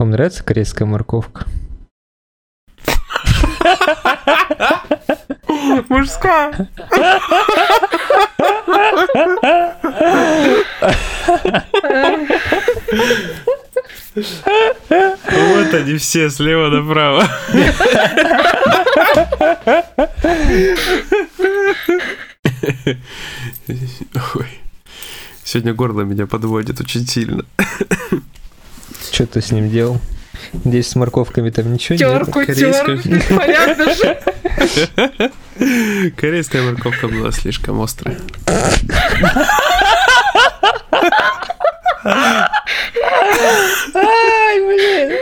Вам нравится корейская морковка? Мужская. Вот они все, слева направо. Ой. Сегодня горло меня подводит очень сильно. Что ты с ним делал? Здесь с морковками там ничего нет. Терку, понятно же. Корейская морковка была слишком острая. Ай, блин.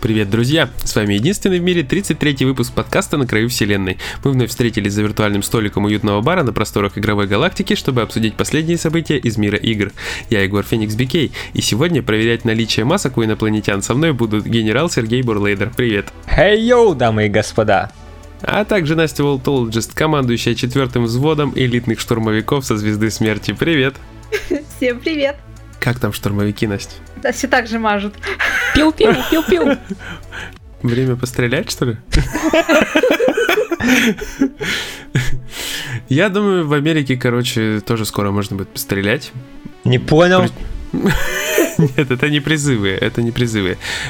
Привет, друзья! С вами единственный в мире 33-й выпуск подкаста «На краю вселенной». Мы вновь встретились за виртуальным столиком уютного бара на просторах игровой галактики, чтобы обсудить последние события из мира игр. Я Егор Феникс БиКей, и сегодня проверять наличие масок у инопланетян со мной будут генерал Сергей Бурлейдер. Привет! Хей, йоу, дамы и господа! А также Настя Worldologist, командующая 4-м взводом элитных штурмовиков со Звезды Смерти. Привет! Всем привет! Как там штурмовики, Настя? Да, все так же мажут. Пил-пил, пил-пил. Время пострелять, что ли? Я думаю, в Америке, короче, тоже скоро можно будет пострелять. Не понял. Нет, это не призывы.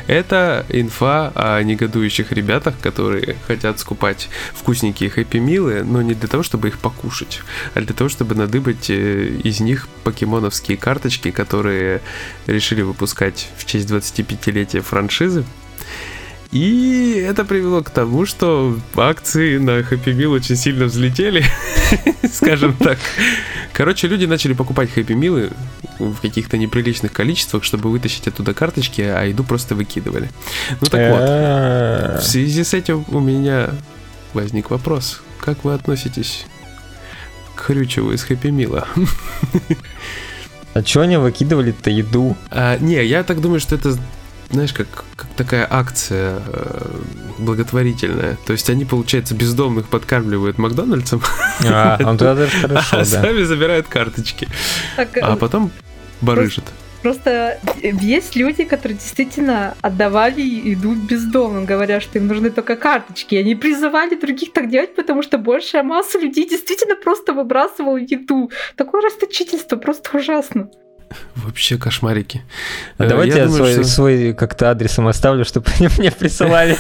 Это инфа о негодующих ребятах, которые хотят скупать вкусненькие Хэппи Милы, но не для того, чтобы их покушать, а для того, чтобы надыбать из них покемоновские карточки, которые решили выпускать в честь 25-летия франшизы. И это привело к тому, что акции на Хэппи Мил очень сильно взлетели, скажем так. Короче, люди начали покупать Хэппи Милы в каких-то неприличных количествах, чтобы вытащить оттуда карточки, а еду просто выкидывали. Ну так вот, в связи с этим у меня возник вопрос. Как вы относитесь к Хрючеву из Хэппи Мила? А чего они выкидывали-то еду? Не, я так думаю, что это... Знаешь, как такая акция благотворительная. То есть они, получается, бездомных подкармливают Макдональдсом. А, он тогда даже хорошо, да. Сами забирают карточки. Так, а потом барыжат. Просто есть люди, которые действительно отдавали еду бездомным, говоря, что им нужны только карточки. Они призывали других так делать, потому что большая масса людей действительно просто выбрасывала еду. Такое расточительство, просто ужасно. Вообще кошмарики. А давайте я думаю, свой как-то адресом оставлю, чтобы они мне присылали.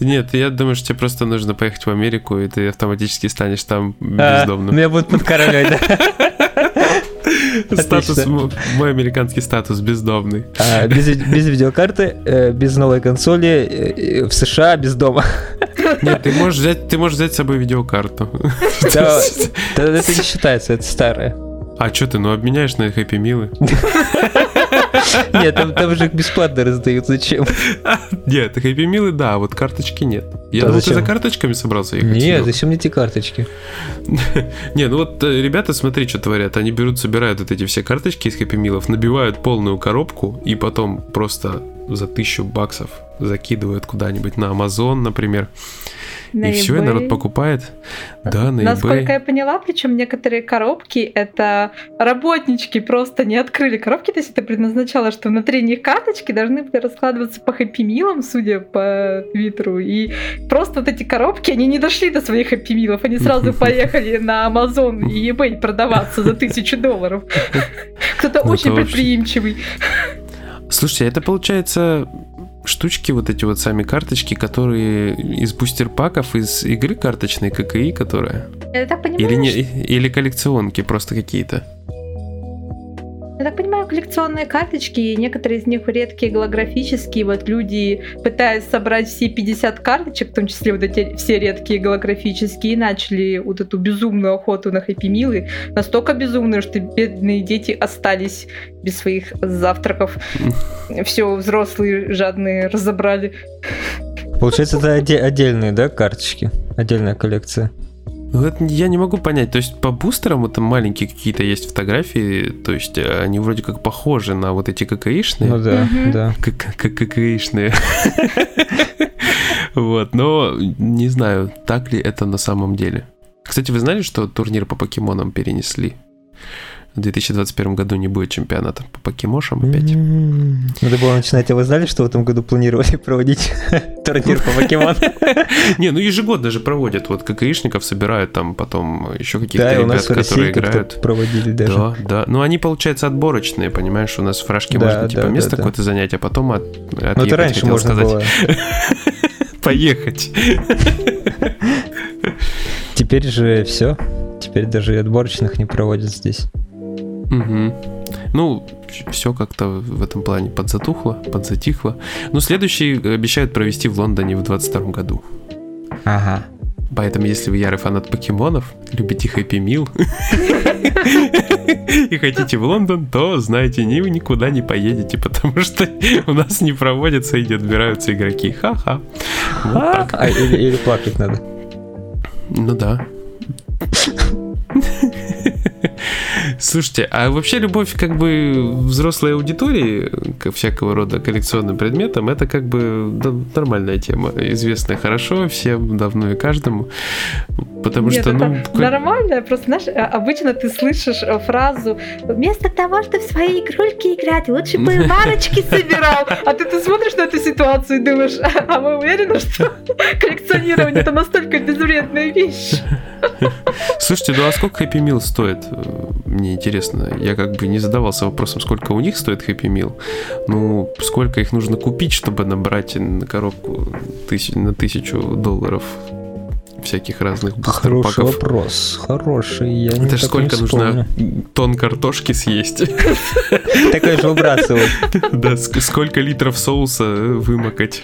Нет, я думаю, что тебе просто нужно поехать в Америку, и ты автоматически станешь там бездомным. Меня будут подкармливать, да? Статус, мой американский статус бездомный. Без видеокарты, без новой консоли, в США без дома. Нет, ты можешь взять с собой видеокарту. Да, это не считается, это старое. А что ты, обменяешь на Хэппи Милы? Нет, там же их бесплатно раздают, зачем? Нет, Хэппи Милы, да, а вот карточки нет. Я думал, ты за карточками собрался ехать? Нет, зачем мне эти карточки? Не, ребята, смотри, что творят. Они берут, собирают вот эти все карточки из Хэппи Милов, набивают полную коробку и потом просто за $1000 закидывают куда-нибудь на Amazon, например. На eBay. Все, и народ покупает. Да, на eBay. Насколько я поняла, причем некоторые коробки это работнички просто не открыли коробки, то есть это предназначало, что внутри них карточки должны были раскладываться по хэппи-милам, судя по твиттеру, и просто вот эти коробки, они не дошли до своих хэппи-милов, они сразу поехали на Amazon и eBay продаваться за $1000. Кто-то очень предприимчивый. Слушайте, это получается... штучки, вот эти вот сами карточки, которые из бустер-паков, из игры карточной ККИ, которая... Я так понимаю, или коллекционки просто какие-то. Я так понимаю, коллекционные карточки, и некоторые из них редкие, голографические. Вот люди, пытаясь собрать все 50 карточек, в том числе вот эти все редкие голографические, начали вот эту безумную охоту на Хэппи Милы. Настолько безумную, что бедные дети остались без своих завтраков. Все взрослые жадные разобрали. Получается, это отдельные, да, карточки? Отдельная коллекция. Это я не могу понять. То есть по бустерам это маленькие какие-то есть фотографии, то есть они вроде как похожи на вот эти ККИшные. Ну да, да. ККИшные. Вот, но не знаю, так ли это на самом деле. Кстати, вы знали, что турнир по покемонам перенесли? В 2021 году не будет чемпионата по покемошам опять. Надо было начинать, а вы знали, что в этом году планировали проводить турнир по покемонам? Не, ну ежегодно же проводят, вот ККИшников собирают там потом еще какие-то ребят, которые играют. Проводили даже. Да. Ну они, получается, отборочные, понимаешь, у нас в фражке можно типа место какое-то занять, а потом отъехать, хотел сказать. Поехать. Теперь же все. Теперь даже и отборочных не проводят здесь. Угу. Ну, все как-то в этом плане подзатихло. Ну, следующий обещают провести в Лондоне в 2022 году. Ага. Поэтому, если вы ярый фанат покемонов, любите Хэппи Мил и хотите в Лондон, то, знаете, никуда не поедете, потому что у нас не проводятся и не отбираются игроки. Ха-ха. Или плакать надо. Ну да. Слушайте, а вообще любовь как бы взрослой аудитории ко всякого рода коллекционным предметам, это как бы нормальная тема, известная хорошо всем давно и каждому, потому нет, что нормально, просто знаешь, обычно ты слышишь фразу: вместо того, чтобы в свои игрульки играть, лучше бы марочки собирал, а ты тут смотришь на эту ситуацию и думаешь: а мы уверены, что коллекционирование это настолько безвредная вещь? Слушайте, ну а сколько Хэппи Мил стоит? Мне интересно, я как бы не задавался вопросом, сколько у них стоит Хэппи Мил, ну, сколько их нужно купить, чтобы набрать на коробку на $1000 всяких разных бустерпаков. Хороший вопрос, хороший, я не. Это же сколько нужно тонн картошки съесть. Такое же выбрасывать. Да, сколько литров соуса вымокать.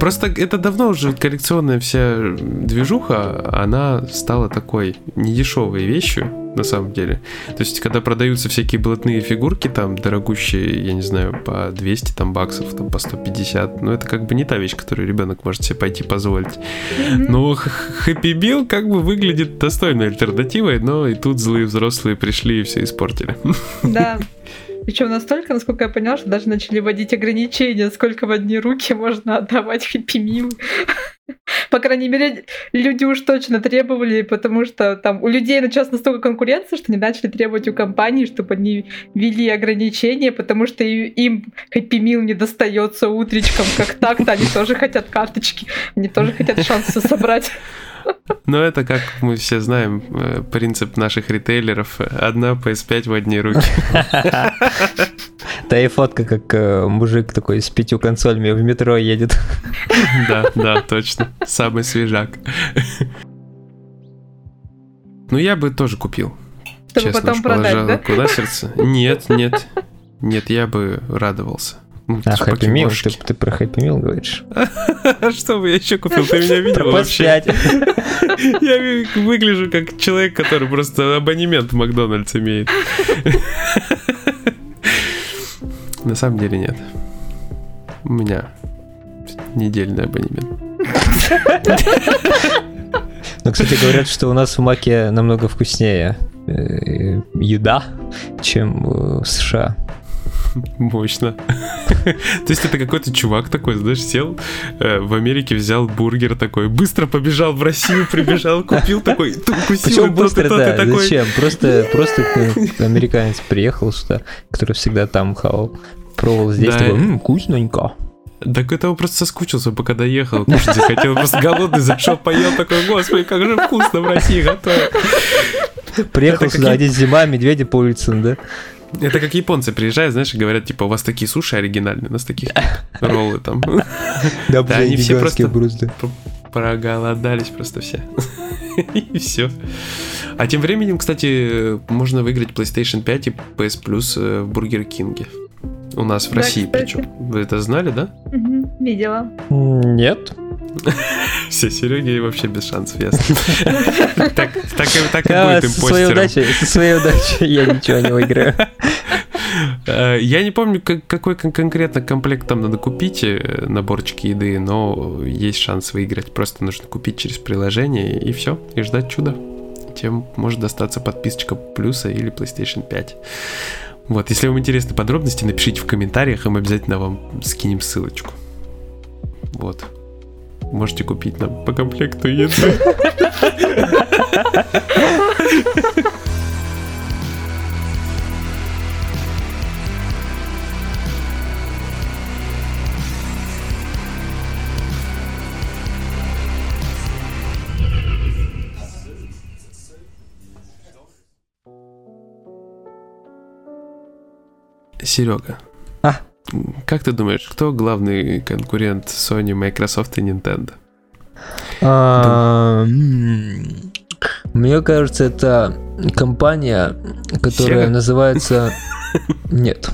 Просто это давно уже коллекционная вся движуха, она стала такой недешевой вещью, на самом деле. То есть, когда продаются всякие блатные фигурки, там, дорогущие, я не знаю, по 200 там, баксов, там, по 150, ну, это как бы не та вещь, которую ребенок может себе пойти позволить. Но Хэппи Мил как бы выглядит достойной альтернативой, но и тут злые взрослые пришли и все испортили. Да. Причем настолько, насколько я поняла, что даже начали вводить ограничения, сколько в одни руки можно отдавать Хэппи Мил. По крайней мере, люди уж точно требовали, потому что там у людей началась настолько конкуренция, что они начали требовать у компаний, чтобы они ввели ограничения, потому что им Хэппи Мил не достается утречком, как так-то, они тоже хотят карточки, они тоже хотят шансы собрать. Но это, как мы все знаем, принцип наших ритейлеров. Одна PS5 в одни руки. Да и фотка, как мужик такой с 5 консолями в метро едет. Да, точно. Самый свежак. Ну, я бы тоже купил. Чтобы потом продать, да? Куда сердце? Нет, я бы радовался. Хэппи Мил, ты про Хэппи Мил говоришь? Что бы я еще купил? Ты меня видел вообще? Я выгляжу как человек, который просто абонемент в Макдональдс имеет. На самом деле нет. У меня недельный абонемент. Ну, кстати, говорят, что у нас в Маке намного вкуснее еда, чем в США. Мощно. То есть это какой-то чувак такой, знаешь, сел в Америке, взял бургер такой, быстро побежал в Россию, прибежал, купил такой, укусил тот и такой. Зачем? Просто американец приехал сюда, который всегда там хавал, пробовал здесь, такой, вкусненько. Так это он просто соскучился, пока доехал, кушать захотел, просто голодный зашел, поел, такой, господи, как же вкусно в России готовят. Приехал сюда, а здесь зима, медведи по улицам, да? Это как японцы приезжают, знаешь, и говорят, типа, у вас такие суши оригинальные, у нас такие роллы там. Да, они все просто проголодались просто все. И все. А тем временем, кстати, можно выиграть PlayStation 5 и PS Plus в Burger King. У нас в России причем. Вы это знали, да? Видела. Нет. Все, Сереги вообще без шансов, ясно. Так и будет импостером. Со своей удачей я ничего не выиграю. Я не помню, какой конкретно комплект там надо купить, наборчики еды, но есть шанс выиграть. Просто нужно купить через приложение, и все, и ждать чуда. Тем может достаться подписочка Плюса или PlayStation 5. Вот, если вам интересны подробности, напишите в комментариях, и мы обязательно вам скинем ссылочку. Вот. Можете купить нам по комплекту еды. Серега, как ты думаешь, кто главный конкурент Sony, Microsoft и Nintendo? Мне кажется, это компания, которая называется... Нет.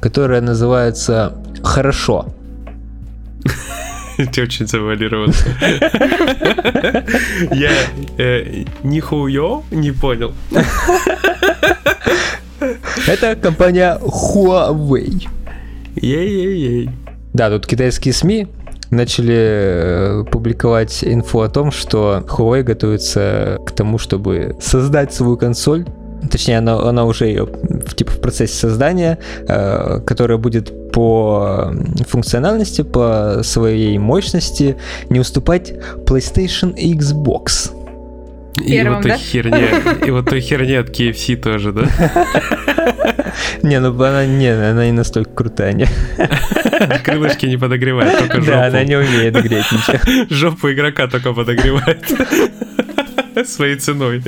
Которая называется «Хорошо». Ты очень завалирован. Я нихуё не понял. Это компания Huawei. Ей-ей-ей. Да, тут китайские СМИ начали публиковать инфу о том, что Huawei готовится к тому, чтобы создать свою консоль. Точнее, она уже ее типа в процессе создания, которая будет по функциональности, по своей мощности не уступать PlayStation и Xbox. Первым, и вот той херне, и вот той херне от KFC тоже, да? Не, ну она не настолько крутая, не. Крылышки не подогревает, только жопу. Да, она не умеет греть ничего. Жопу игрока только подогревает. Своей ценой.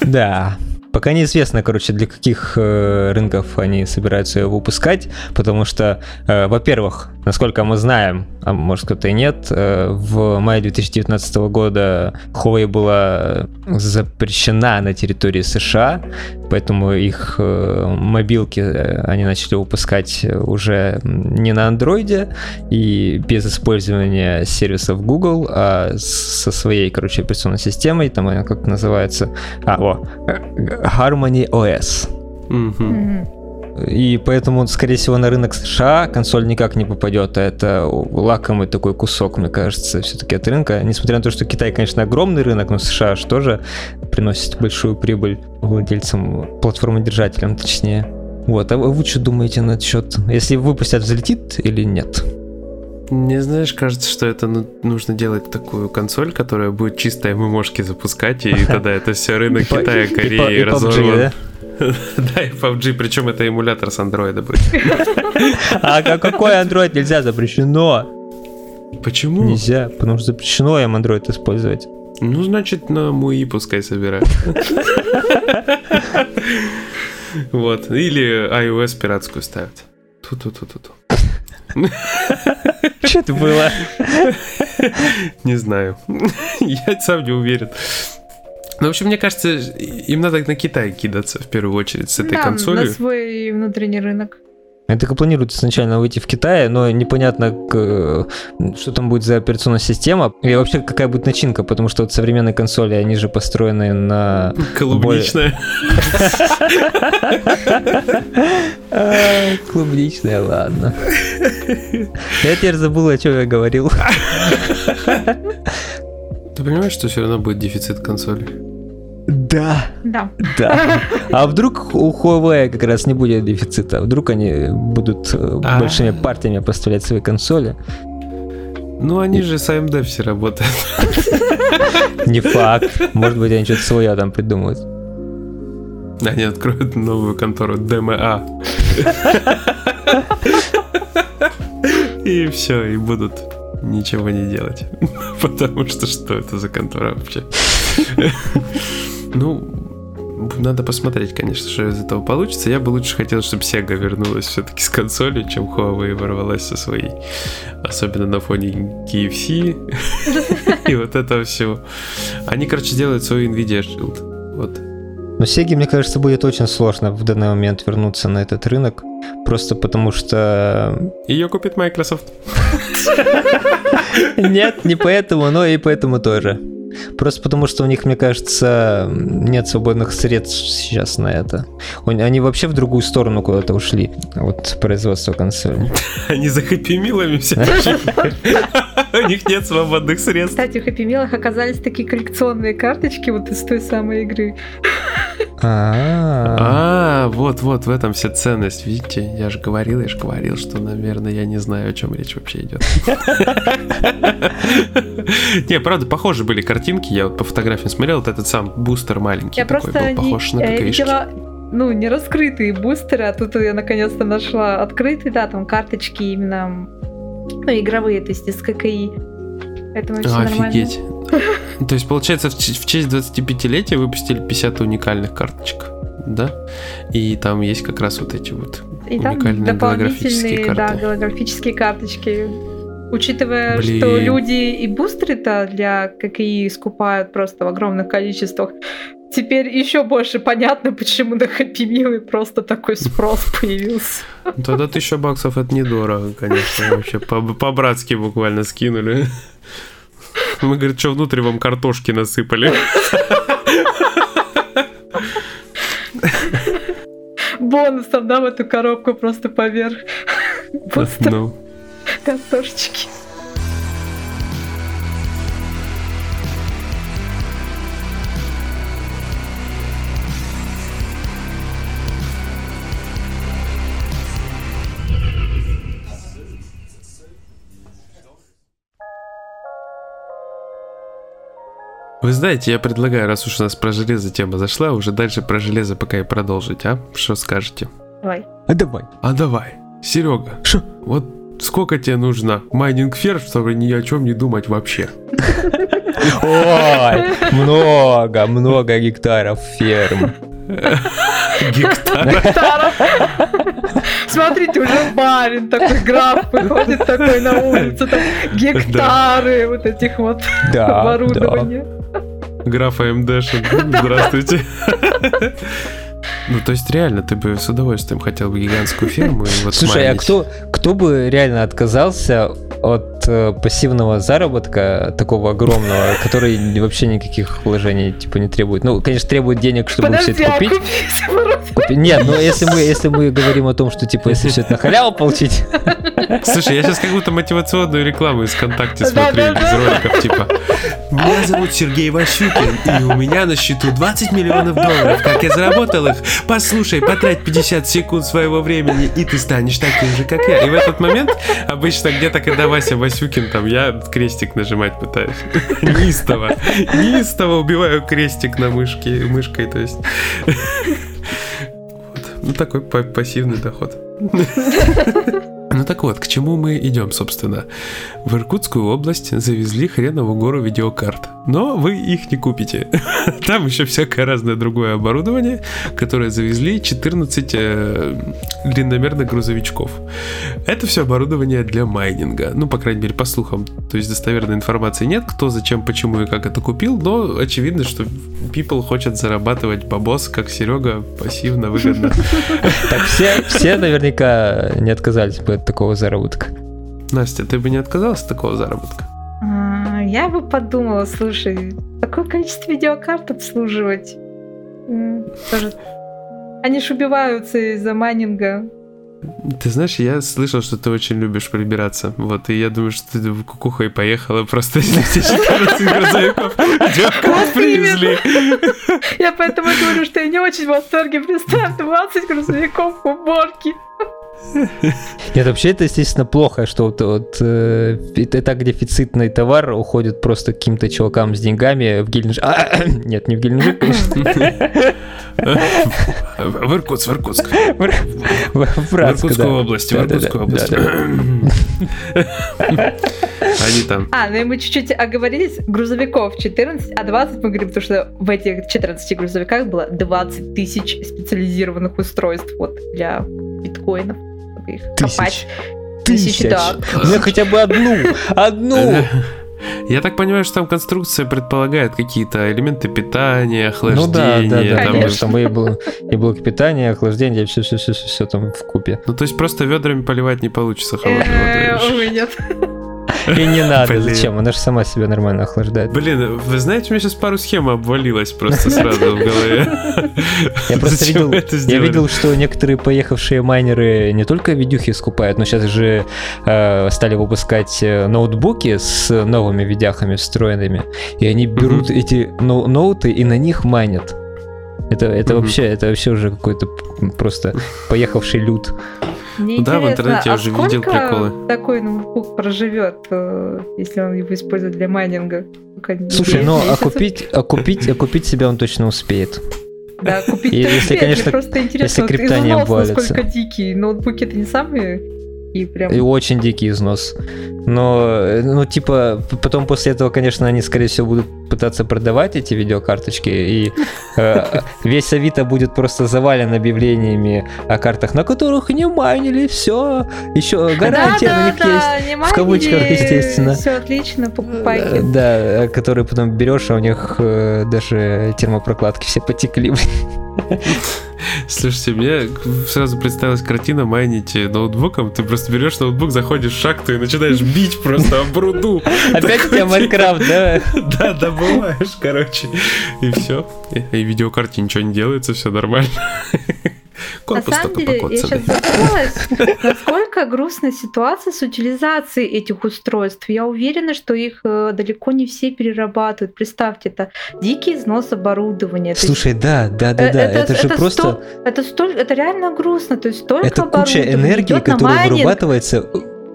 Да. Пока неизвестно, короче, для каких рынков они собираются ее выпускать, потому что, во-первых, насколько мы знаем, а может кто-то и нет, в мае 2019 года Huawei была запрещена на территории США, поэтому их мобилки они начали выпускать уже не на Android и без использования сервисов Google, а со своей, короче, операционной системой, там она как называется, Harmony OS. И поэтому, скорее всего, на рынок США консоль никак не попадет, а это лакомый такой кусок, мне кажется, все-таки от рынка. Несмотря на то, что Китай, конечно, огромный рынок, но США же тоже приносит большую прибыль владельцам, платформодержателям, точнее. Вот, а вы что думаете насчет, если выпустят, взлетит или нет? Не знаешь, кажется, что это нужно делать такую консоль, которая будет чистая ммошки запускать, и тогда это все рынок Китая, Кореи разорван. Да, и PUBG, причем это эмулятор с андроида будет. А какой андроид нельзя? Запрещено. Почему? Нельзя, потому что запрещено им андроид использовать. Ну, значит, на МУИ пускай собирают. Вот, или iOS пиратскую ставят. Ту-ту-ту-ту-ту. Что это было? Не знаю. Я сам не уверен. Ну, в общем, мне кажется, им надо на Китай кидаться в первую очередь с этой консолью. На свой внутренний рынок. Это как планируется сначала выйти в Китае, но непонятно, что там будет за операционная система и вообще какая будет начинка, потому что вот современные консоли, они же построены на... Клубничная. Клубничная, ладно. Я теперь забыл, о чем я говорил. Ты понимаешь, что все равно будет дефицит консолей? Да. Да. Да. А вдруг у Huawei как раз не будет дефицита? Вдруг они будут большими партиями поставлять свои консоли? Ну, они же с AMD все работают. Не факт. Может быть, они что-то свое там придумают. Они откроют новую контору ДМА. И все, и будут ничего не делать. Потому что это за контора вообще? Ну, надо посмотреть, конечно, что из этого получится. Я бы лучше хотел, чтобы Sega вернулась все-таки с консолью, чем Huawei ворвалась со своей. Особенно на фоне KFC и вот этого всего. Они, короче, делают свой Nvidia Shield. Вот. Но Sega, мне кажется, будет очень сложно в данный момент вернуться на этот рынок. Просто потому что... Ее купит Microsoft. Нет, не поэтому, но и поэтому тоже. Просто потому, что у них, мне кажется, нет свободных средств сейчас на это. Они вообще в другую сторону куда-то ушли от производства консолей. Они за хэппи-милами все пошли. У них нет свободных средств. Кстати, в хэппи-милах оказались такие коллекционные карточки вот из той самой игры. А, вот, в этом вся ценность. Видите, я же говорил, что, наверное, я не знаю, о чем речь вообще идет. Не, правда, похожи были картинки. Я вот по фотографиям смотрел, вот этот сам бустер маленький такой был, похож на ККИшки. Ну, не раскрытые бустеры, а тут я наконец-то нашла открытые, да, там карточки именно, ну, игровые, то есть из ККИ. Поэтому все нормально. Офигеть. То есть, получается, в честь 25-летия выпустили 50 уникальных карточек, да? И там есть как раз вот эти вот уникальные голографические карты. Да, голографические карточки. Учитывая, что люди и бустеры-то для ККИ скупают просто в огромных количествах, теперь еще больше понятно, почему на Хэппи Милы просто такой спрос появился. Тогда $1000 это недорого, конечно, вообще по-братски буквально скинули. Мы, говорит, что внутрь вам картошки насыпали. Бонусом, да, в эту коробку просто поверх. Бустер. Картошечки. Вы знаете, я предлагаю, раз уж у нас про железо тема зашла, уже дальше про железо пока и продолжить, а? Что скажете? Давай. А давай. Серега. Что? Вот сколько тебе нужно майнинг-ферм, чтобы ни о чем не думать вообще? Ой, много гектаров ферм. Гектаров? Смотрите, уже барин такой, граф выходит такой на улицу, там гектары вот этих вот оборудования. Граф АМДшин, здравствуйте. Ну, то есть, реально, ты бы с удовольствием хотел бы гигантскую ферму. Слушай, а кто бы реально отказался от пассивного заработка такого огромного, который вообще никаких вложений типа не требует? Ну, конечно, требует денег, чтобы все это купить. Нет, ну если мы говорим о том, что типа если все это на халяву получить. Слушай, я сейчас как будто мотивационную рекламу из ВКонтакте смотрю, из роликов типа. Меня зовут Сергей Ващукин, и у меня на счету $20 миллионов. Как я заработал их? Послушай, потрать 50 секунд своего времени, и ты станешь таким же, как я. И в этот момент обычно где-то, когда Вася Васюкин, там, я крестик нажимать пытаюсь. Неистово убиваю крестик на мышкой, то есть. Вот. Ну, такой пассивный доход. Ну так вот, к чему мы идем, собственно. В Иркутскую область завезли хренову гору видеокарт. Но вы их не купите. Там еще всякое разное другое оборудование, которое завезли 14 длинномерных грузовичков. Это все оборудование для майнинга. Ну, по крайней мере, по слухам. То есть достоверной информации нет, кто, зачем, почему и как это купил. Но очевидно, что people хочет зарабатывать бабос, как Серега, пассивно, выгодно. Так все наверняка не отказались бы от такого заработка. Настя, ты бы не отказалась от такого заработка? Я бы подумала, слушай, такое количество видеокарт обслуживать. Тоже. Они ж убиваются из-за майнинга. Ты знаешь, я слышал, что ты очень любишь прибираться. Вот, и я думаю, что ты кукухой поехала просто из этих 14 грузовиков. Видеокарт привезли. Я поэтому говорю, что я не очень в восторге. Представь, 20 грузовиков в уборке. Нет, вообще это, естественно, плохо, что и так дефицитный товар уходит просто каким-то чувакам с деньгами в Геленджик. Нет, не в Геленджик, конечно. В Иркутск, в Иркутской области, Они там. Ну и мы чуть-чуть оговорились, грузовиков 14, а 20 мы говорим, потому что в этих 14 грузовиках было 20 тысяч специализированных устройств вот для биткоинов. Их копать. Тысяч, да. Ну, хотя бы одну. Я так понимаю, что там конструкция предполагает какие-то элементы питания, охлаждения. Ну да, конечно, там и блоки питания, охлаждения, все там в купе. Ну то есть просто ведрами поливать не получится холодной водой. Увы, нет. И не надо, зачем? Она же сама себя нормально охлаждает. Блин, вы знаете, у меня сейчас пару схем обвалилось просто сразу в голове. Я просто видел, что некоторые поехавшие майнеры не только видюхи скупают, но сейчас же стали выпускать ноутбуки с новыми видяхами встроенными, и они берут эти ноуты и на них майнят. Это вообще уже какой-то просто поехавший люд. Мне да, в интернете я уже видел приколы. Такой ноутбук проживет, если он его использует для майнинга. Слушай, но окупить себя он точно успеет. Да, купить. Если, конечно, просто интересно, если крипта не обвалится. Насколько дикие ноутбуки-то не самые. И очень дикий износ. Но, ну, типа, потом после этого, конечно, они, скорее всего, будут пытаться продавать эти видеокарточки, и весь Авито будет просто завален объявлениями о картах, на которых не майнили, все, еще гарантия на них есть, в кавычках, естественно. Все отлично, покупайте. Да, которые потом берешь, а у них даже термопрокладки все потекли. Слушайте, мне сразу представилась картина майнить ноутбуком. Ты просто берешь ноутбук, заходишь в шахту и начинаешь бить просто об руду. Опять у тебя Майнкрафт, да? Да, добываешь, короче. И все. И видеокарте ничего не делается, все нормально. На самом деле, я сейчас задумалась, насколько грустная ситуация с утилизацией этих устройств. Я уверена, что их далеко не все перерабатывают. Представьте, это дикий износ оборудования. Слушай, да. Это же просто... Это реально грустно. То есть столько оборудования. Это куча энергии, которая вырабатывается...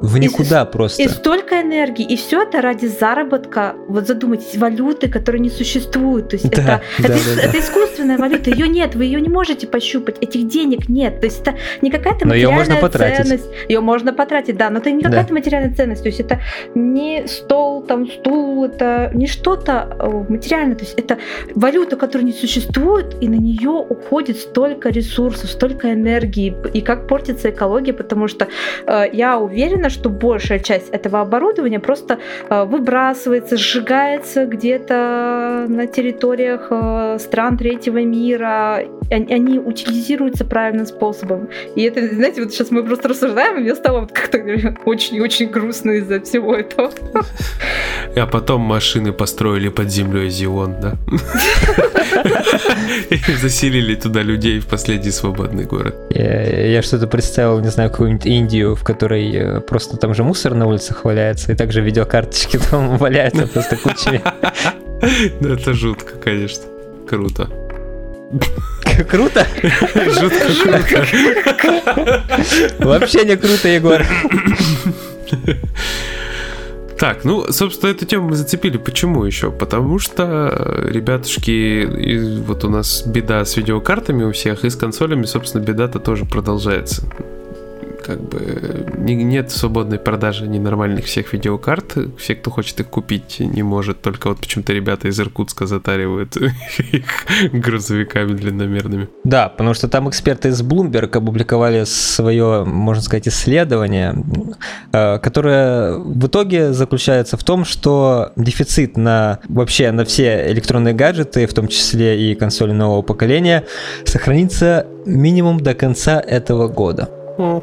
В никуда просто. И столько энергии, и все это ради заработка, вот задумайтесь, валюты, которая не существует. То есть это искусственная валюта, ее нет, вы ее не можете пощупать, этих денег нет. То есть это не какая-то материальная ценность. Ее можно потратить, да, но это не какая-то материальная ценность. То есть это не стол, там, стул, это не что-то материальное. То есть это валюта, которая не существует, и на нее уходит столько ресурсов, столько энергии. И как портится экология, потому что я уверена, что большая часть этого оборудования просто выбрасывается, сжигается где-то на территориях стран третьего мира. Они утилизируются правильным способом. И это, знаете, вот сейчас мы просто рассуждаем, и мне стало вот как-то очень-очень грустно из-за всего этого. А потом машины построили под землей Зион, да? И заселили туда людей в последний свободный город. Я что-то представил, не знаю, какую-нибудь Индию, в которой просто там же мусор на улицах валяется, и также видеокарточки там валяются просто кучами. Ну это жутко, конечно. Круто. Круто? Жутко. Вообще не круто, Егор. Так, ну, собственно, эту тему мы зацепили. Почему еще? Потому что, ребятушки, вот у нас беда с видеокартами у всех, и с консолями, собственно, беда-то тоже продолжается. Как бы нет свободной продажи ненормальных всех видеокарт. Все, кто хочет их купить, не может. Только вот почему-то ребята из Иркутска затаривают их грузовиками длинномерными. Да, потому что там эксперты из Bloomberg опубликовали свое, можно сказать, исследование, которое в итоге заключается в том, что дефицит на вообще на все электронные гаджеты, в том числе и консоли нового поколения, сохранится минимум до конца этого года. No.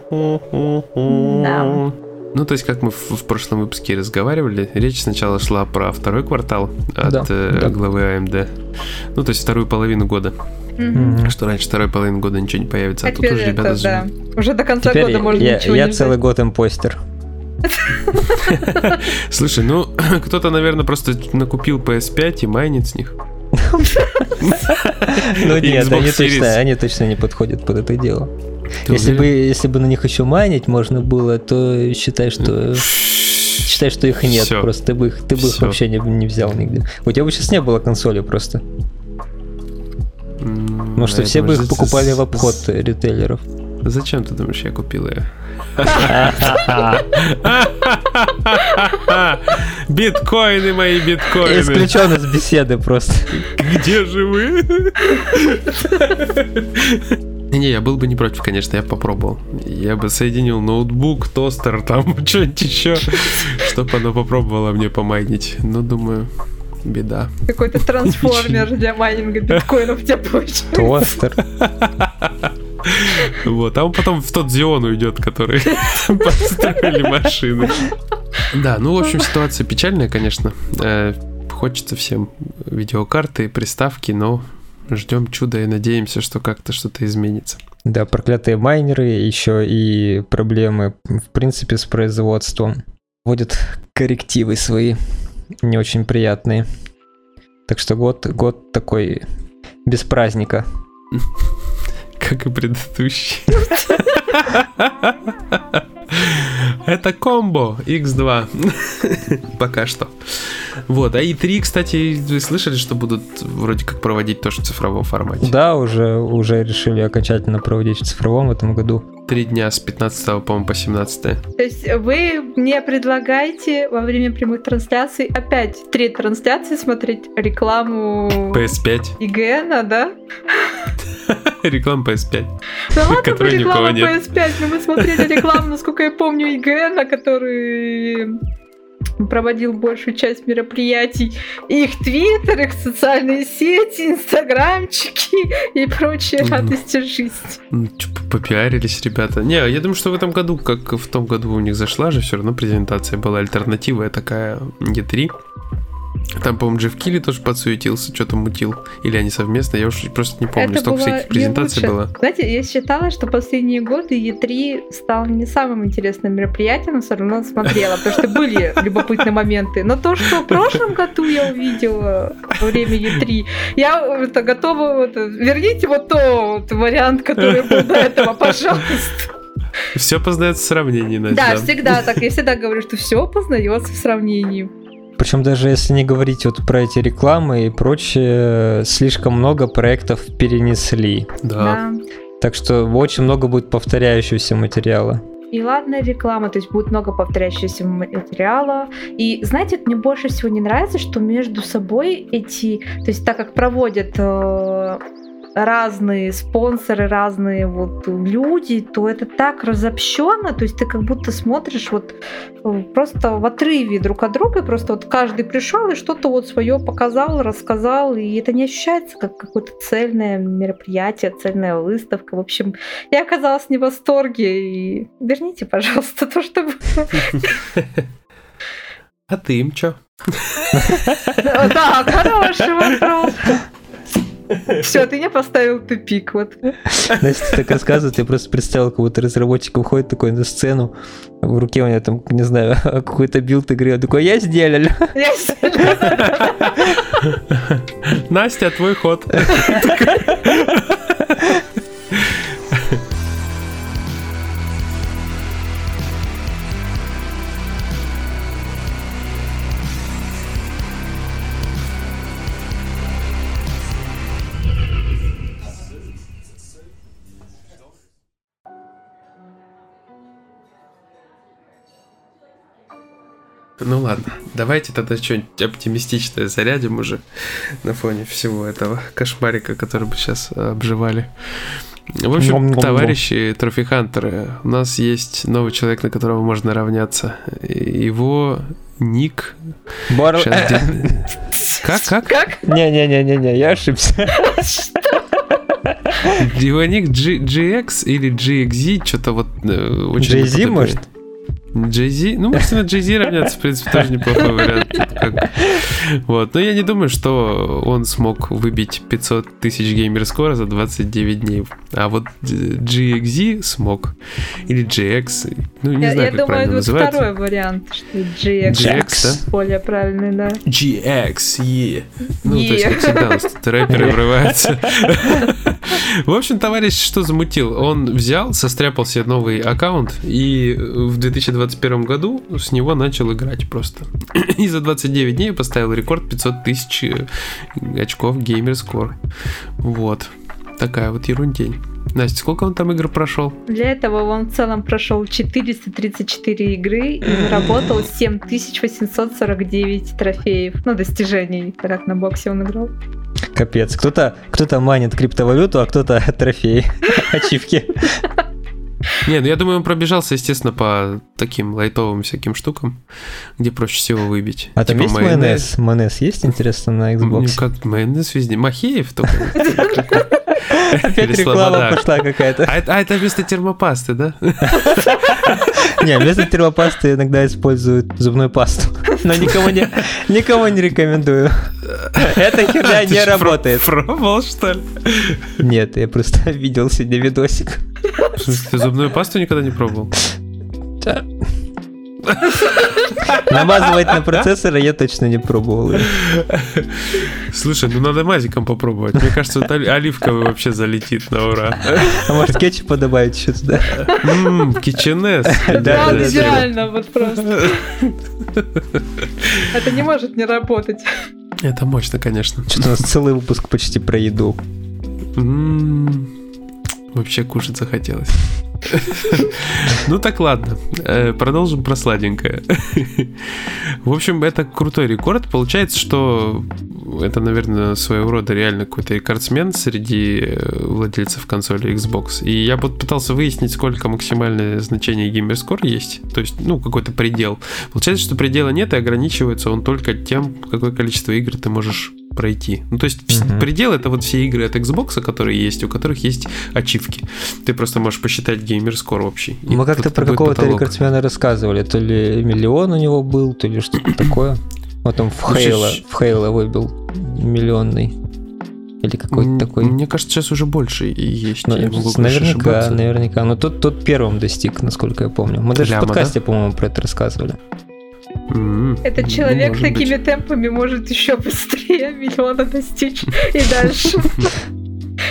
Ну, то есть, как мы в прошлом выпуске разговаривали, речь сначала шла про второй квартал от главы AMD. Ну, то есть, вторую половину года. Mm-hmm. Что раньше второй половины года ничего не появится. Теперь а тут уже ребята... Уже до конца теперь года можно ничего не взять. Я целый год импостер. Слушай, ну, кто-то, наверное, просто накупил PS5 и майнит с них. Ну нет, они точно не подходят под это дело. Если бы на них еще майнить можно было, то считай, что их нет. Все. Просто ты бы их вообще не взял нигде. У тебя бы сейчас не было консоли просто. Потому что все бы их покупали в обход ритейлеров. Зачем ты думаешь, я купил ее? Биткоины мои, биткоины. Исключен из беседы просто. Где же вы? Не, я был бы не против, конечно, я бы попробовал. Я бы соединил ноутбук, тостер, там что-нибудь еще, чтобы оно попробовало мне помайнить. Но думаю, беда. Какой-то трансформер для майнинга биткоинов у тебя получится. Тостер. Вот, а он потом в тот Xeon уйдет, который подстроили машины. Да, ну, в общем, ситуация печальная, конечно. Хочется всем видеокарты, приставки, но ждем чуда и надеемся, что как-то что-то изменится. Да, проклятые майнеры, еще и проблемы, в принципе, с производством. Вводят коррективы свои, не очень приятные. Так что год такой без праздника. Как и предыдущий. Это комбо X2. Пока что. Вот, а E3, кстати, вы слышали, что будут вроде как проводить тоже в цифровом формате? Да, уже решили окончательно проводить в цифровом в этом году. 3 дня с 15, по-моему, по 17. То есть вы мне предлагаете во время прямых трансляций опять 3 трансляции смотреть рекламу PS5 ИГН, да? Реклама PS5. Да ладно бы реклама PS5, но мы смотрели рекламу, насколько я помню, ИГН, который проводил большую часть мероприятий. Их твиттер, их социальные сети, инстаграмчики и прочие радости жизни. Попиарились ребята. Не, я думаю, что в этом году, как в том году у них зашла же, все равно презентация была альтернативная такая E3. Там, по-моему, Джефф Килли тоже подсуетился, что-то мутил. Или они совместно, я уж просто не помню, это столько всяких презентаций было. Знаете, я считала, что последние годы E3 стал не самым интересным мероприятием, но все равно смотрела, потому что были любопытные моменты. Но то, что в прошлом году я увидела во время E3, я готова... Верните вот тот вариант, который был до этого, пожалуйста. Все познается в сравнении, Настя. Да, всегда так. Я всегда говорю, что все познается в сравнении. Причем даже если не говорить вот про эти рекламы и прочее, слишком много проектов перенесли. Да. Так что очень много будет повторяющегося материала. И ладно, реклама, то есть будет много повторяющегося материала. И знаете, мне больше всего не нравится, что между собой эти... То есть так как проводят... разные спонсоры, разные вот люди, то это так разобщенно, то есть ты как будто смотришь вот просто в отрыве друг от друга, просто вот каждый пришел и что-то вот свое показал, рассказал, и это не ощущается как какое-то цельное мероприятие, цельная выставка. В общем, я оказалась не в восторге, и верните, пожалуйста, то, что было. А ты им чё? Да, хороший вопрос. Все, ты меня поставил в тупик, вот. Настя так рассказывает, я просто представил, как будто разработчик выходит такой на сцену, в руке у него там, не знаю, какой-то билд игры, он такой, я сделал. Настя, твой ход. Ну ладно, давайте тогда что-нибудь оптимистичное зарядим уже на фоне всего этого кошмарика, который мы сейчас обживали. В общем, товарищи трофихантеры, у нас есть новый человек, на которого можно равняться. Его ник... Как? Не-не-не, я ошибся. Его ник GX или GXZ, что-то вот очень... GZ, может? Джей-Зи? Ну, может, на Джей-Зи равняться, в принципе, тоже неплохой вариант. Как... Вот. Но я не думаю, что он смог выбить 500 тысяч геймерскора за 29 дней. А вот GXZ смог. Или GX. Ну, не знаю, как правильно называется. Я думаю, это второй вариант, что GX, да? Более правильный, да. GX, yeah. Ну, yeah. То есть, как всегда, у нас тут рэперы врываются. В общем, товарищ что замутил? Он взял, состряпал себе новый аккаунт и в 2021 году с него начал играть просто. И за 29 дней поставил рекорд 500 тысяч очков геймерскор. Вот. Такая вот ерундень. Настя, сколько он там игр прошел? Для этого он в целом прошел 434 игры и заработал 7849 трофеев. Ну, достижений, как на боксе он играл. Капец, кто-то майнит криптовалюту, а кто-то трофеи, ачивки. Не, ну я думаю, он пробежался, естественно, по таким лайтовым всяким штукам, где проще всего выбить. А там есть майонез? Майонез есть, интересно, на Xbox? Ну как, майонез везде. Махеев только. Опять реклама пошла какая-то. А это вместо термопасты, да? Не, вместо термопасты иногда используют зубную пасту. Но никому не рекомендую. Эта херня не работает. Пробовал, что ли? Нет, я просто видел сегодня видосик. В смысле, ты зубную пасту никогда не пробовал? Да. Намазывать на процессоры я точно не пробовал. Слушай, ну надо мазиком попробовать. Мне кажется, оливковый вообще залетит на ура. А может кетчупа добавить еще туда? Кетченес. Да, идеально, вот просто. Это не может не работать. Это мощно, конечно. Что-то у нас целый выпуск почти про еду. Вообще кушать захотелось. Ну так ладно, продолжим про сладенькое. В общем, это крутой рекорд. Получается, что это, наверное, своего рода реально какой-то рекордсмен среди владельцев консоли Xbox. И я пытался выяснить, сколько максимальное значение геймерскор есть. То есть, ну, какой-то предел. Получается, что предела нет, и ограничивается он только тем, какое количество игр ты можешь пройти. Ну, то есть, предел — это вот все игры от Xbox, которые есть, у которых есть ачивки. Ты просто можешь посчитать геймерскор общий. Мы как-то про какого-то рекордсмена рассказывали. То ли миллион у него был, то ли что-то такое. Вот он в Halo выбил миллионный. Или какой-то такой. Мне кажется, сейчас уже больше и есть. Но, наверняка. Но тот первым достиг, насколько я помню. Мы даже в подкасте, по-моему, про это рассказывали. Этот человек такими темпами может еще быстрее миллиона достичь и дальше.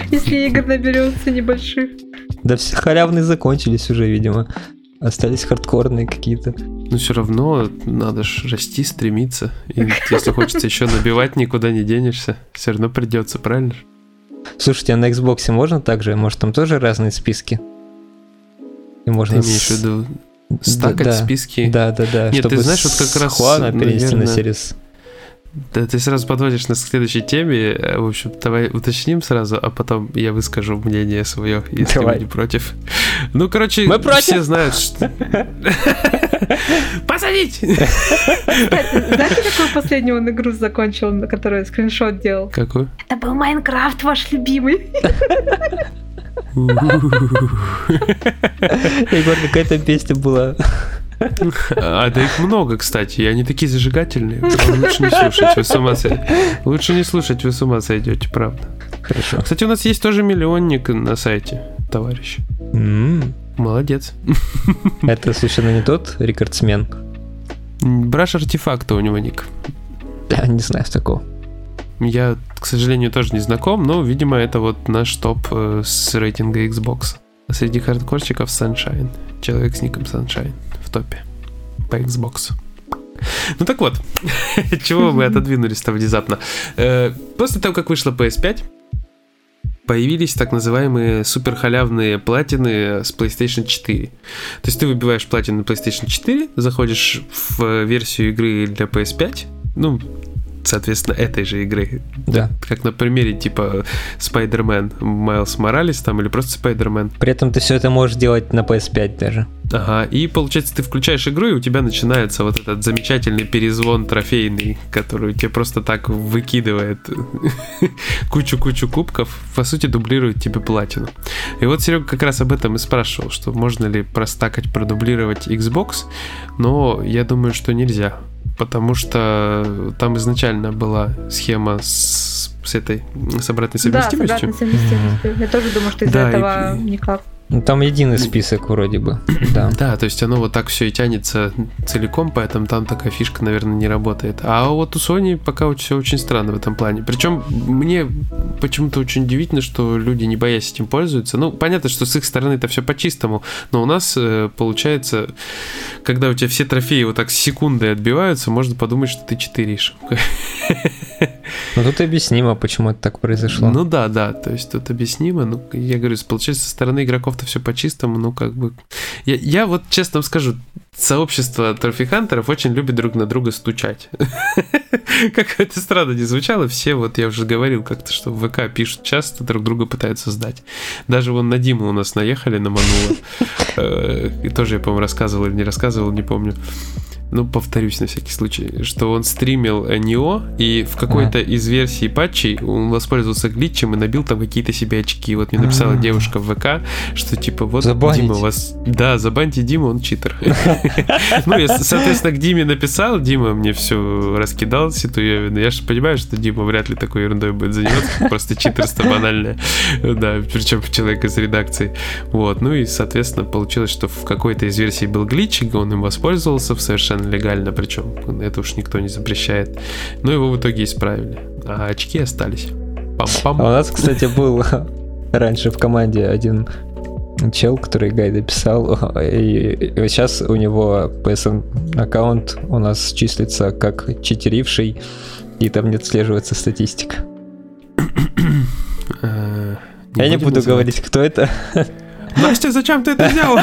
Если игр наберется небольших. Да все халявные закончились уже, видимо. Остались хардкорные какие-то. Но все равно надо ж расти, стремиться. И если хочется еще набивать, никуда не денешься. Все равно придется, правильно? Слушайте, а на Xbox можно так же? Может, там тоже разные списки? И можно... Ты имеешь в виду... Стакать списки. Да. Нет, чтобы ты знаешь, вот как раз Хуана перенести на Series. Да, ты сразу подводишь нас к следующей теме. В общем, давай уточним сразу, а потом я выскажу мнение свое, если вы не против. Ну, короче, мы против? Все знают, что... Посадить! Знаете, какую последнюю он игру закончил, на которую скриншот делал? Какую? Это был Майнкрафт, ваш любимый. Егор, какая-то песня была. А да их много, кстати, и они такие зажигательные. Лучше не слушать, вы с ума сойдете. Лучше не слушать, вы с ума сойдете, правда. Хорошо. Кстати, у нас есть тоже миллионник на сайте, товарищ. Молодец. Это совершенно не тот рекордсмен. Браш артефакта у него ник. Я не знаю такого. Я, к сожалению, тоже не знаком, но, видимо, это вот наш топ с рейтинга Xbox. Среди хардкорщиков Sunshine. Человек с ником Sunshine в топе по Xbox. Ну так вот, чего мы отодвинулись-то внезапно. После того, как вышла PS5, появились так называемые суперхалявные платины с PlayStation 4. То есть ты выбиваешь платину на PlayStation 4, заходишь в версию игры для PS5, ну... соответственно, этой же игры. Да. Как на примере, типа, Спайдермен, Майлз Моралес там, или просто Спайдермен. При этом ты все это можешь делать на PS5 даже. Ага, и получается, ты включаешь игру, и у тебя начинается вот этот замечательный перезвон трофейный, который тебе просто так выкидывает кучу-кучу кубков, по сути, дублирует тебе платину. И вот Серега как раз об этом и спрашивал, что можно ли простакать, продублировать Xbox, но я думаю, что нельзя. Потому что там изначально была схема с обратной совместимостью. Да, с обратной совместимостью. Я тоже думаю, что из-за этого никак. Ну, там единый список вроде бы. Да, то есть оно вот так все и тянется целиком, поэтому там такая фишка, наверное, не работает. А вот у Sony пока все очень странно в этом плане. Причем мне почему-то очень удивительно, что люди, не боясь, этим пользуются. Ну, понятно, что с их стороны это все по-чистому, но у нас получается, когда у тебя все трофеи вот так с секунды отбиваются, можно подумать, что ты читеришь. Ну, тут объяснимо, почему это так произошло. Ну, да, то есть тут объяснимо. Ну, я говорю, получается, со стороны игроков-то все по-чистому, ну, как бы... Я вот честно вам скажу, сообщество трофихантеров очень любит друг на друга стучать. Как это странно не звучало, все, вот я уже говорил как-то, что в ВК пишут часто, друг друга пытаются сдать. Даже вон на Диму у нас наехали, на Манула. И тоже я, по-моему, рассказывал или не помню. ну, повторюсь на всякий случай, что он стримил Нео, и в какой-то из версий патчей он воспользовался глитчем и набил там какие-то себе очки. Вот мне написала девушка в ВК, что типа вот забанить. Дима вас... Да, забаньте Диму, он читер. Ну, я, соответственно, к Диме написал, Дима мне все раскидал, ситуевину. Я же понимаю, что Дима вряд ли такой ерундой будет заниматься, просто читерство банальное. Да, причем человек из редакции. Вот, ну и, соответственно, получилось, что в какой-то из версий был глитч, он им воспользовался совершенно легально, причем это уж никто не запрещает. Но его в итоге исправили, а очки остались. Пам-пам. А у нас, кстати, был раньше в команде один чел, который гайды писал, и сейчас у него PSN аккаунт у нас числится как читеривший, и там не отслеживается статистика. Я не буду говорить, кто это. Настя, зачем ты это сделал?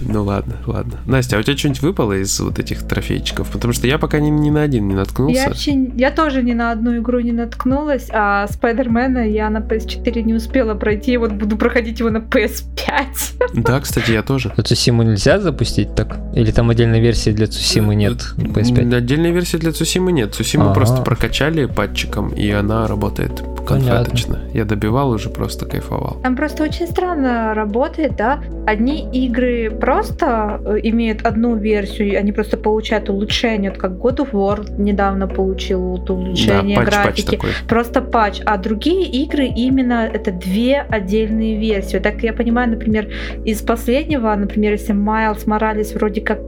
Ну ладно, ладно. Настя, а у тебя что-нибудь выпало из вот этих трофейчиков? Потому что я пока ни на один не наткнулся. Я тоже ни на одну игру не наткнулась, а Спайдермена я на PS4 не успела пройти, и вот буду проходить его на PS5. Да, кстати, я тоже. А Цусиму нельзя запустить так? Или там отдельной версии для Цусимы нет? PS5? Отдельной версии для Цусимы нет. Цусиму просто прокачали патчиком, и она работает конфеточно. Понятно. Я добивал уже, просто кайфовал. Там просто очень странно работает, да? Одни игры просто имеют одну версию, и они просто получают улучшение. Вот как God of War недавно получил вот улучшение, да, графики. Патч просто патч. А другие игры именно это две отдельные версии. Так я понимаю, например, из последнего, например, если Майлз Моралес вроде как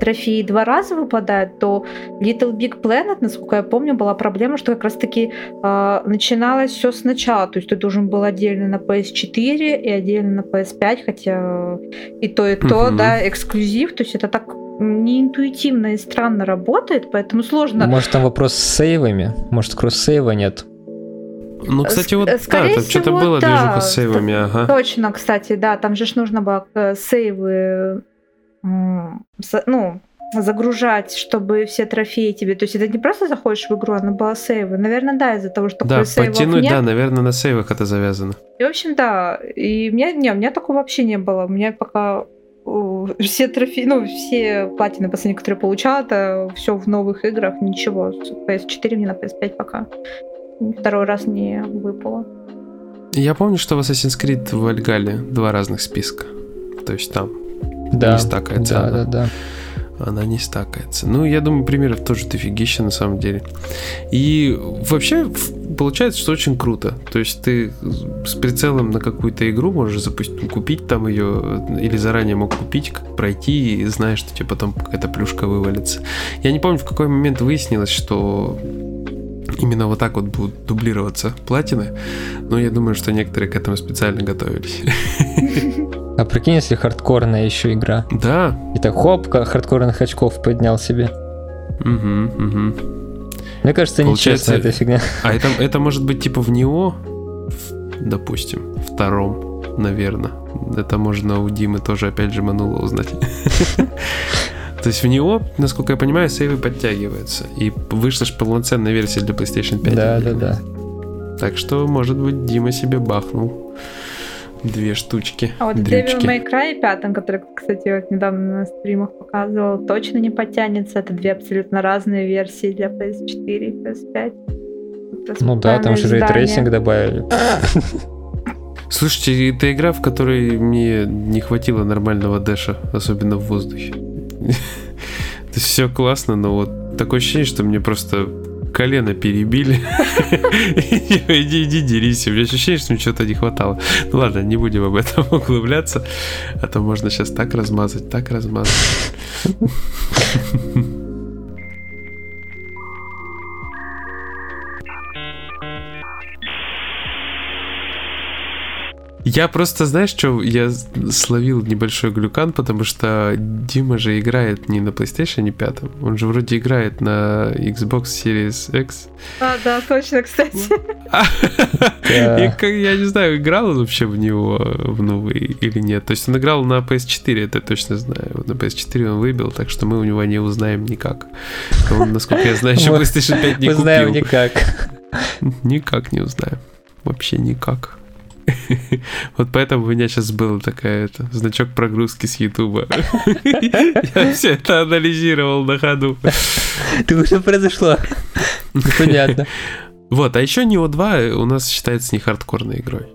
трофеи два раза выпадают, то Little Big Planet, насколько я помню, была проблема, что как раз-таки начиналось все сначала. То есть ты должен был отдельно на PS4 и отдельно на PS5, хотя и то, да, эксклюзив. То есть это так неинтуитивно и странно работает, поэтому сложно. Может, там вопрос с сейвами? Может, кросс-сейва нет? Ну, кстати, вот скорее всего, что-то было движуха с сейвами. Точно, кстати, да. Там же нужно было сейвы загружать, чтобы все трофеи тебе... То есть это не просто заходишь в игру, а на была сейвы. Наверное, да, из-за того, что да, подтянуть, нет. Да, наверное, на сейвах это завязано. И, в общем, да. И у меня такого вообще не было. У меня пока... все трофеи, все платины последние, которые получала, это все в новых играх, ничего. PS4 мне на PS5 пока второй раз не выпало. Я помню, что в Assassin's Creed в Вальгалле два разных списка. То есть там не стакается. Да. Она не стакается. Ну, я думаю, примеров тоже дофигища на самом деле. И вообще получается, что очень круто. То есть ты с прицелом на какую-то игру можешь купить там ее, или заранее мог купить, пройти, и знаешь, что тебе потом какая-то плюшка вывалится. Я не помню, в какой момент выяснилось, что именно вот так вот будут дублироваться платины, но я думаю, что некоторые к этому специально готовились. А прикинь, если хардкорная еще игра. Да. И так хопка, хардкорных очков поднял себе. Мне кажется, получается, нечестно эта фигня. А это может быть типа в него, допустим, втором, наверное. Это можно у Димы тоже, опять же, мануло узнать. То есть в него, насколько я понимаю, сейвы подтягиваются. И вышла же полноценная версия для PlayStation 5. Да. Так что, может быть, Дима себе бахнул две штучки. А вот Devil May Cry 5, который, кстати, вот недавно на стримах показывал, точно не потянется. Это две абсолютно разные версии для PS4 и PS5. Это там же рейтрейсинг добавили. Слушайте, это игра, в которой мне не хватило нормального дэша, особенно в воздухе. То есть все классно, но вот такое ощущение, что мне просто колено перебили. Иди, дерись. У меня ощущение, что мне чего-то не хватало. Ну ладно, не будем об этом углубляться. А то можно сейчас так размазать. Я просто, знаешь, что я словил небольшой глюкан, потому что Дима же играет не на PlayStation 5, он же вроде играет на Xbox Series X. А, да, точно, кстати. Я не знаю, играл он вообще в него, в новый или нет. То есть он играл на PS4, это я точно знаю. На PS4 он выбил, так что мы у него не узнаем никак. Он, насколько я знаю, еще PlayStation 5 не купил. Узнаем никак. Никак не узнаем. Вообще никак. Вот поэтому у меня сейчас был такой значок прогрузки с Ютуба. Я все это анализировал на ходу. Ты уже произошло. Понятно. Вот, а еще Neo 2 у нас считается не хардкорной игрой.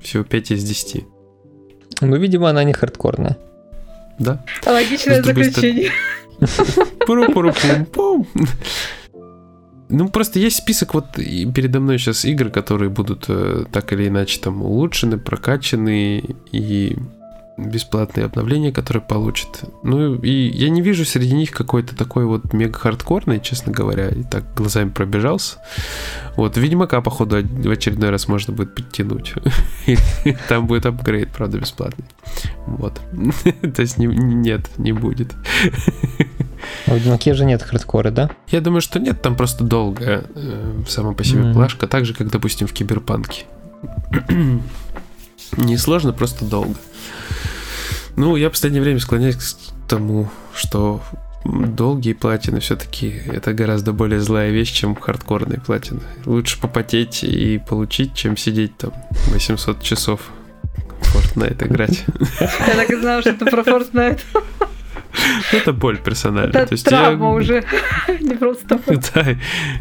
Всего 5 из 10. Ну, видимо, она не хардкорная. Да. Логичное заключение. Пуру-пуру-пум-пум. Ну, просто есть список вот передо мной сейчас игр, которые будут так или иначе там улучшены, прокачаны, и бесплатные обновления, которые получат. Ну, и я не вижу среди них какой-то такой вот мега-хардкорный, честно говоря, и так глазами пробежался. Вот, Ведьмака, походу, в очередной раз можно будет подтянуть. Там будет апгрейд, правда, бесплатный. Вот. То есть, нет, не будет. А в Ведьмаке же нет хардкора, да? Я думаю, что нет, там просто долгая сама по себе плашка, так же, как, допустим, в Киберпанке. Не сложно, просто долго. Ну, я в последнее время склоняюсь к тому, что долгие платины все-таки это гораздо более злая вещь, чем хардкорные платины. Лучше попотеть и получить, чем сидеть там 800 часов в Fortnite играть. Я так и знала, что это про Fortnite. Это боль персональная. Это травма уже, не просто.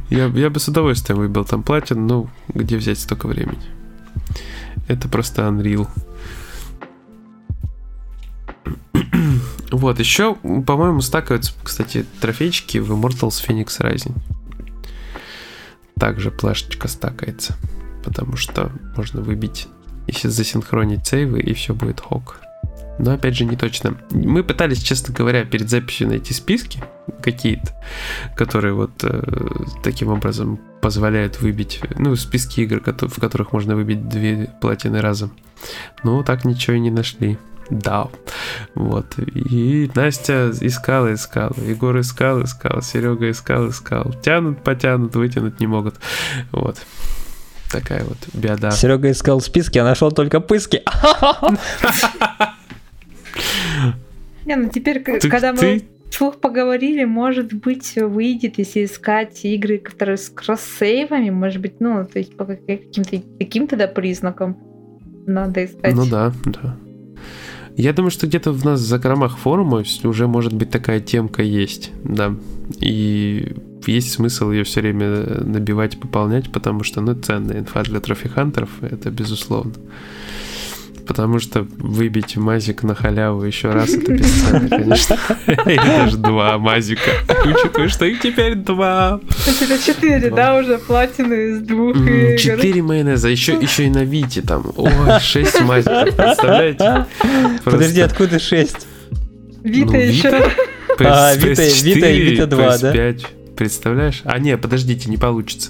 Я бы с удовольствием выбил там платин, но где взять столько времени? Это просто Unreal. Вот, еще, по-моему, стакаются, кстати, трофейчики в Immortals Phoenix Rising. Также плашечка стакается, потому что можно выбить, если засинхронить сейвы, и все будет хок. Но, опять же, не точно. Мы пытались, честно говоря, перед записью найти списки какие-то, которые вот таким образом позволяют выбить, ну, списки игр, в которых можно выбить 2 платины разом. Но так ничего и не нашли. Да, вот. И Настя искала, Егор искал, Серега искал. Потянут, вытянуть не могут. Вот. Такая вот беда. Серега искал списки, а нашел только пыски. Не, ну теперь, когда мы вслух поговорили, может быть, выйдет, если искать игры, которые с кросс-сейвами, может быть, ну, то есть по каким-то таким-то признакам надо искать. Ну да. Я думаю, что где-то в нас в закромах форума уже, может быть, такая темка есть, да. И есть смысл ее все время набивать, пополнять, потому что, ну, ценная инфа для трофихантеров, это безусловно. Потому что выбить мазик на халяву еще раз, это бесценно, конечно. Или даже 2 мазика. Учитывая, что их теперь 2. Это 4, да, уже платины из 2 игр. 4 майонеза, еще и на Вите там. Ой, 6 мазиков, представляете? Подожди, откуда 6? Вита еще. Вита и Вита 2, да? Представляешь? А, не, подождите, не получится.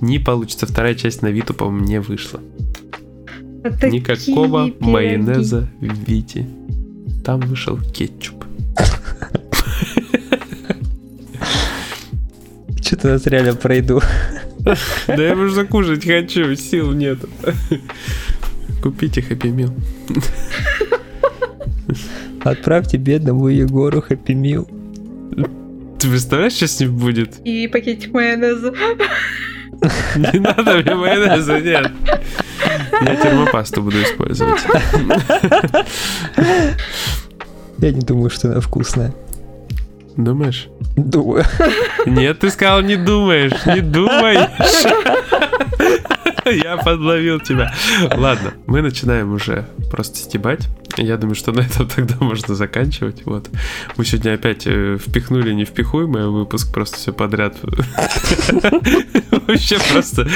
Не получится, 2-я часть на Виту, по-моему, не вышла. Такие никакого пироги. Майонеза в Вите. Там вышел кетчуп. Что-то нас реально пройду. Да я уже кушать хочу, сил нет. Купите Хэппи Мил. Отправьте бедному Егору Хэппи Мил. Ты представляешь, что с ним будет? И пакетик майонеза. Не надо мне майонеза, нет. Я термопасту буду использовать. Я не думаю, что она вкусная. Думаешь? Думаю. Нет, ты сказал, не думаешь. Не думаешь. Я подловил тебя. Ладно, мы начинаем уже просто стебать. Я думаю, что на этом тогда можно заканчивать. Вот. Мы сегодня опять впихнули невпихуемый выпуск, просто все подряд. Вообще просто,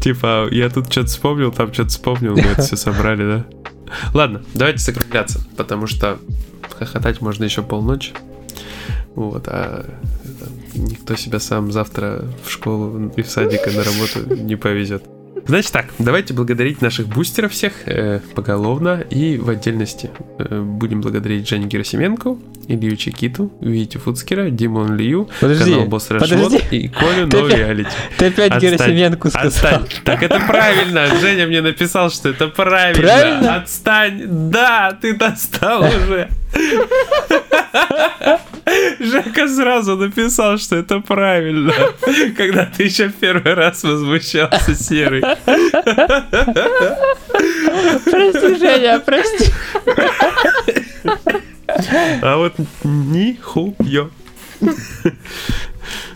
типа, я тут что-то вспомнил, там что-то вспомнил, мы это все собрали, да? Ладно, давайте закругляться, потому что хохотать можно еще полночи. Вот, а никто себя сам завтра в школу и в садик и на работу не повезет. Значит так, давайте благодарить наших бустеров всех поголовно и в отдельности. Будем благодарить Женю Герасименко, Илью Чекиту, Витю Фуцкера, Димон Лию, канал Босс Рашмот и Колю No Reality. Ты опять Герасименко сказал. Отстань. Так это правильно. Женя мне написал, что это правильно. Отстань. Да, ты достал уже. Жека, сука, сразу написал, что это правильно. Когда ты еще в первый раз возмущался, Серый. Прости, Женя, прости. А вот нихуё.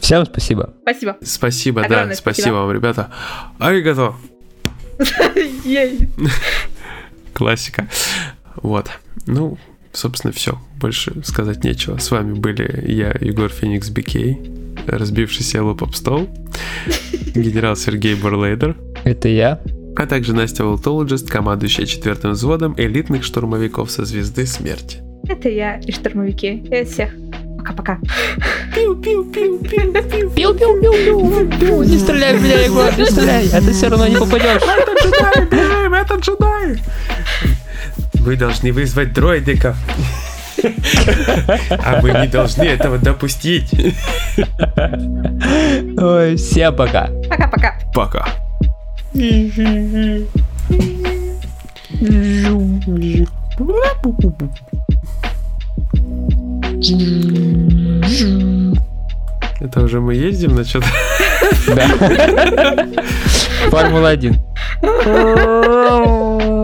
Всем спасибо. Спасибо. Спасибо, огромное, да, спасибо вам, ребята. Аригато. Классика. Вот. Ну, собственно, все. Больше сказать нечего. С вами были я, Егор Феникс БиКей, разбившийся лоб об стол, генерал Сергей Бурлейдер. Это я. А также Настя Worldologist, командующая 4-м взводом элитных штурмовиков со Звезды Смерти. Это я и штурмовики. Я всех. Пока-пока. Пиу-пиу-пиу-пиу-пиу. Пиу-пиу-пиу-пиу. Не стреляй в меня, Егор, не стреляй. А ты все равно не попадешь. Это джедай, бежим, это джедай. Вы должны вызвать дроидика. А мы не должны этого допустить. Ой, всем пока. Пока-пока. Пока. Это уже мы ездим на что-то? Да. Формула 1.